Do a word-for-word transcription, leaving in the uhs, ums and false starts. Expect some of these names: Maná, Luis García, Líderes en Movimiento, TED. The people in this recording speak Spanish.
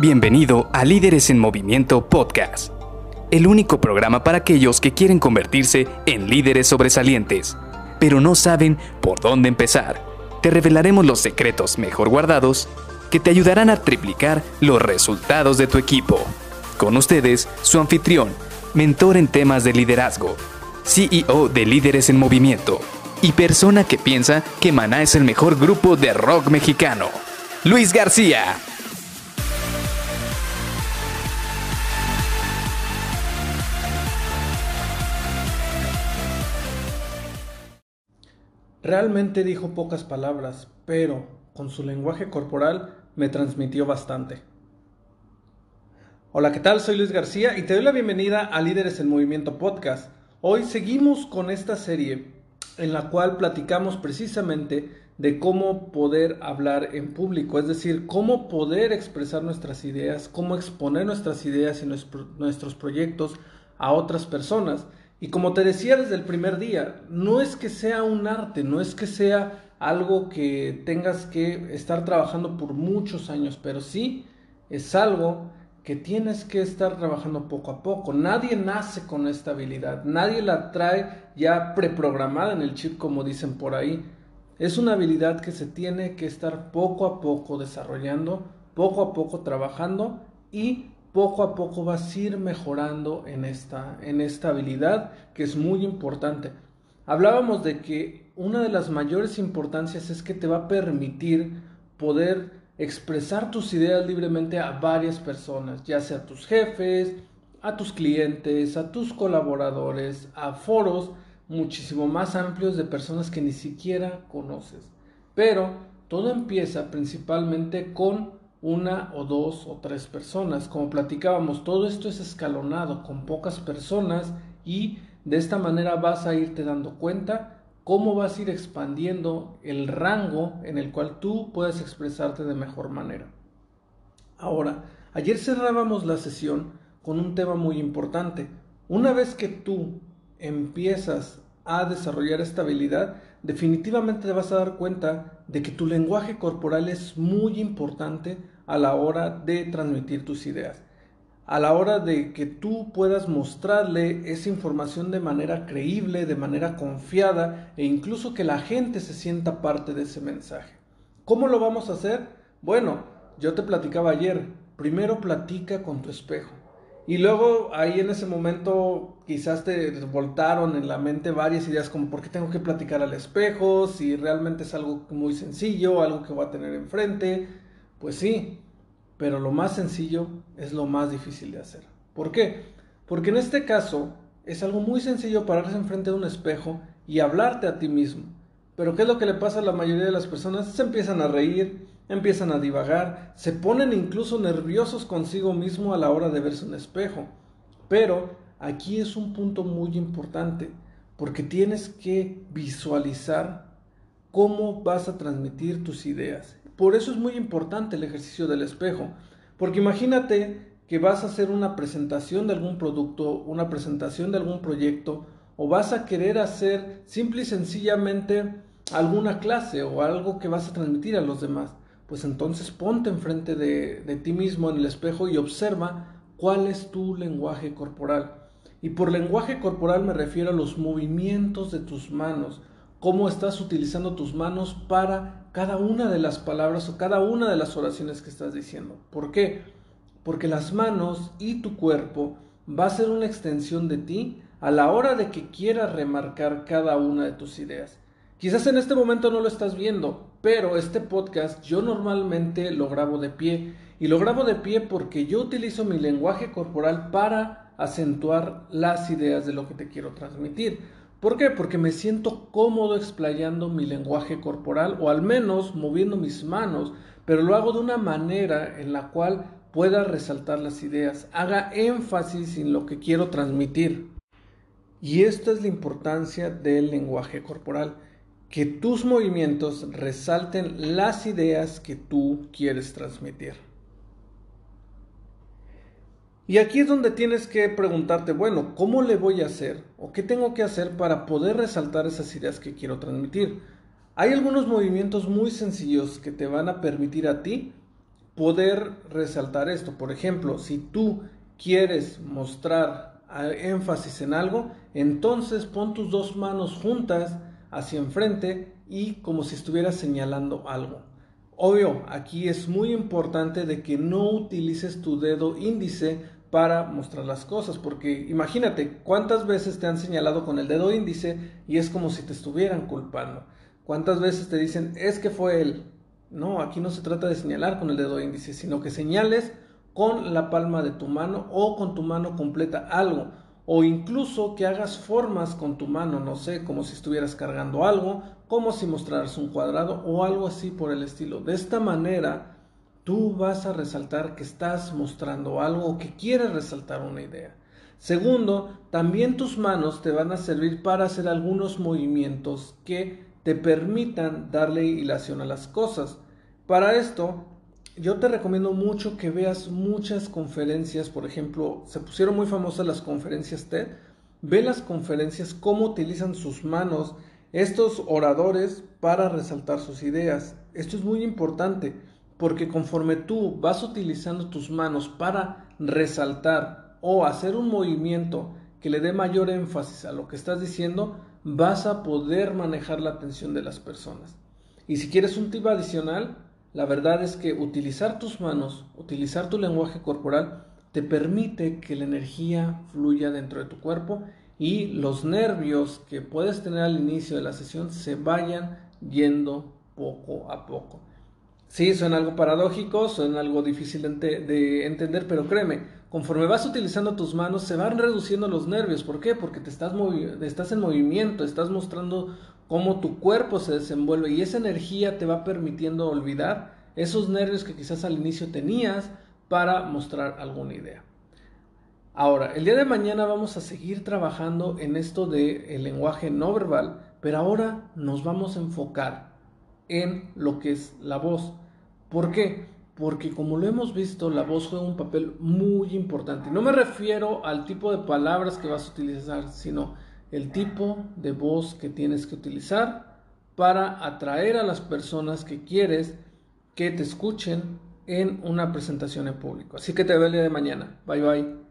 Bienvenido a Líderes en Movimiento Podcast, el único programa para aquellos que quieren convertirse en líderes sobresalientes, pero no saben por dónde empezar. Te revelaremos los secretos mejor guardados que te ayudarán a triplicar los resultados de tu equipo. Con ustedes, su anfitrión, mentor en temas de liderazgo, C E O de Líderes en Movimiento y persona que piensa que Maná es el mejor grupo de rock mexicano, Luis García. Realmente dijo pocas palabras, pero con su lenguaje corporal me transmitió bastante. Hola, ¿qué tal? Soy Luis García y te doy la bienvenida a Líderes en Movimiento Podcast. Hoy seguimos con esta serie en la cual platicamos precisamente de cómo poder hablar en público, es decir, cómo poder expresar nuestras ideas, cómo exponer nuestras ideas y nuestro, nuestros proyectos a otras personas. Y como te decía desde el primer día, no es que sea un arte, no es que sea algo que tengas que estar trabajando por muchos años, pero sí es algo que tienes que estar trabajando poco a poco. Nadie nace con esta habilidad, nadie la trae ya preprogramada en el chip, como dicen por ahí. Es una habilidad que se tiene que estar poco a poco desarrollando, poco a poco trabajando y poco a poco vas a ir mejorando en esta, en esta habilidad que es muy importante. Hablábamos de que una de las mayores importancias es que te va a permitir poder expresar tus ideas libremente a varias personas, ya sea a tus jefes, a tus clientes, a tus colaboradores, a foros muchísimo más amplios de personas que ni siquiera conoces. Pero todo empieza principalmente con una o dos o tres personas. Como platicábamos, todo esto es escalonado con pocas personas y de esta manera vas a irte dando cuenta cómo vas a ir expandiendo el rango en el cual tú puedes expresarte de mejor manera. Ahora, ayer cerrábamos la sesión con un tema muy importante. Una vez que tú empiezas a desarrollar esta habilidad, definitivamente te vas a dar cuenta de que tu lenguaje corporal es muy importante a la hora de transmitir tus ideas, a la hora de que tú puedas mostrarle esa información de manera creíble, de manera confiada e incluso que la gente se sienta parte de ese mensaje. ¿Cómo lo vamos a hacer? Bueno, yo te platicaba ayer, primero platica con tu espejo y luego ahí en ese momento quizás te voltaron en la mente varias ideas como ¿por qué tengo que platicar al espejo? Si realmente es algo muy sencillo, algo que voy a tener enfrente, pues sí. Pero lo más sencillo es lo más difícil de hacer. ¿Por qué? Porque en este caso es algo muy sencillo pararse enfrente de un espejo y hablarte a ti mismo. Pero ¿qué es lo que le pasa a la mayoría de las personas? Se empiezan a reír, empiezan a divagar, se ponen incluso nerviosos consigo mismo a la hora de verse en un espejo. Pero aquí es un punto muy importante, porque tienes que visualizar cómo vas a transmitir tus ideas. Por eso es muy importante el ejercicio del espejo, porque imagínate que vas a hacer una presentación de algún producto, una presentación de algún proyecto, o vas a querer hacer simple y sencillamente alguna clase o algo que vas a transmitir a los demás. Pues entonces ponte enfrente de, de ti mismo en el espejo y observa cuál es tu lenguaje corporal. Y por lenguaje corporal me refiero a los movimientos de tus manos, cómo estás utilizando tus manos para cada una de las palabras o cada una de las oraciones que estás diciendo. ¿Por qué? Porque las manos y tu cuerpo va a ser una extensión de ti a la hora de que quieras remarcar cada una de tus ideas. Quizás en este momento no lo estás viendo, pero este podcast yo normalmente lo grabo de pie. Y lo grabo de pie porque yo utilizo mi lenguaje corporal para acentuar las ideas de lo que te quiero transmitir. ¿Por qué? Porque me siento cómodo explayando mi lenguaje corporal o al menos moviendo mis manos, pero lo hago de una manera en la cual pueda resaltar las ideas, haga énfasis en lo que quiero transmitir. Y esta es la importancia del lenguaje corporal, que tus movimientos resalten las ideas que tú quieres transmitir. Y aquí es donde tienes que preguntarte, bueno, ¿cómo le voy a hacer? ¿O qué tengo que hacer para poder resaltar esas ideas que quiero transmitir? Hay algunos movimientos muy sencillos que te van a permitir a ti poder resaltar esto. Por ejemplo, si tú quieres mostrar énfasis en algo, entonces pon tus dos manos juntas hacia enfrente y como si estuvieras señalando algo. Obvio, aquí es muy importante de que no utilices tu dedo índice para mostrar las cosas, porque imagínate cuántas veces te han señalado con el dedo índice y es como si te estuvieran culpando. Cuántas veces te dicen, es que fue él. No, aquí no se trata de señalar con el dedo índice, sino que señales con la palma de tu mano o con tu mano completa algo, o incluso que hagas formas con tu mano, no sé, como si estuvieras cargando algo, como si mostraras un cuadrado o algo así por el estilo. De esta manera tú vas a resaltar que estás mostrando algo o que quieres resaltar una idea. Segundo, también tus manos te van a servir para hacer algunos movimientos que te permitan darle hilación a las cosas. Para esto, yo te recomiendo mucho que veas muchas conferencias. Por ejemplo, se pusieron muy famosas las conferencias TED. Ve las conferencias, cómo utilizan sus manos estos oradores para resaltar sus ideas. Esto es muy importante, porque conforme tú vas utilizando tus manos para resaltar o hacer un movimiento que le dé mayor énfasis a lo que estás diciendo, vas a poder manejar la atención de las personas. Y si quieres un tip adicional, la verdad es que utilizar tus manos, utilizar tu lenguaje corporal, te permite que la energía fluya dentro de tu cuerpo y los nervios que puedes tener al inicio de la sesión se vayan yendo poco a poco. Sí, suena algo paradójico, suena algo difícil de, ente- de entender, pero créeme, conforme vas utilizando tus manos se van reduciendo los nervios. ¿Por qué? Porque te estás, movi- estás en movimiento, estás mostrando cómo tu cuerpo se desenvuelve y esa energía te va permitiendo olvidar esos nervios que quizás al inicio tenías para mostrar alguna idea. Ahora, el día de mañana vamos a seguir trabajando en esto del lenguaje no verbal, pero ahora nos vamos a enfocar en lo que es la voz. ¿Por qué? Porque como lo hemos visto, la voz juega un papel muy importante. No me refiero al tipo de palabras que vas a utilizar, sino el tipo de voz que tienes que utilizar para atraer a las personas que quieres que te escuchen en una presentación en público. Así que te veo el día de mañana. Bye bye.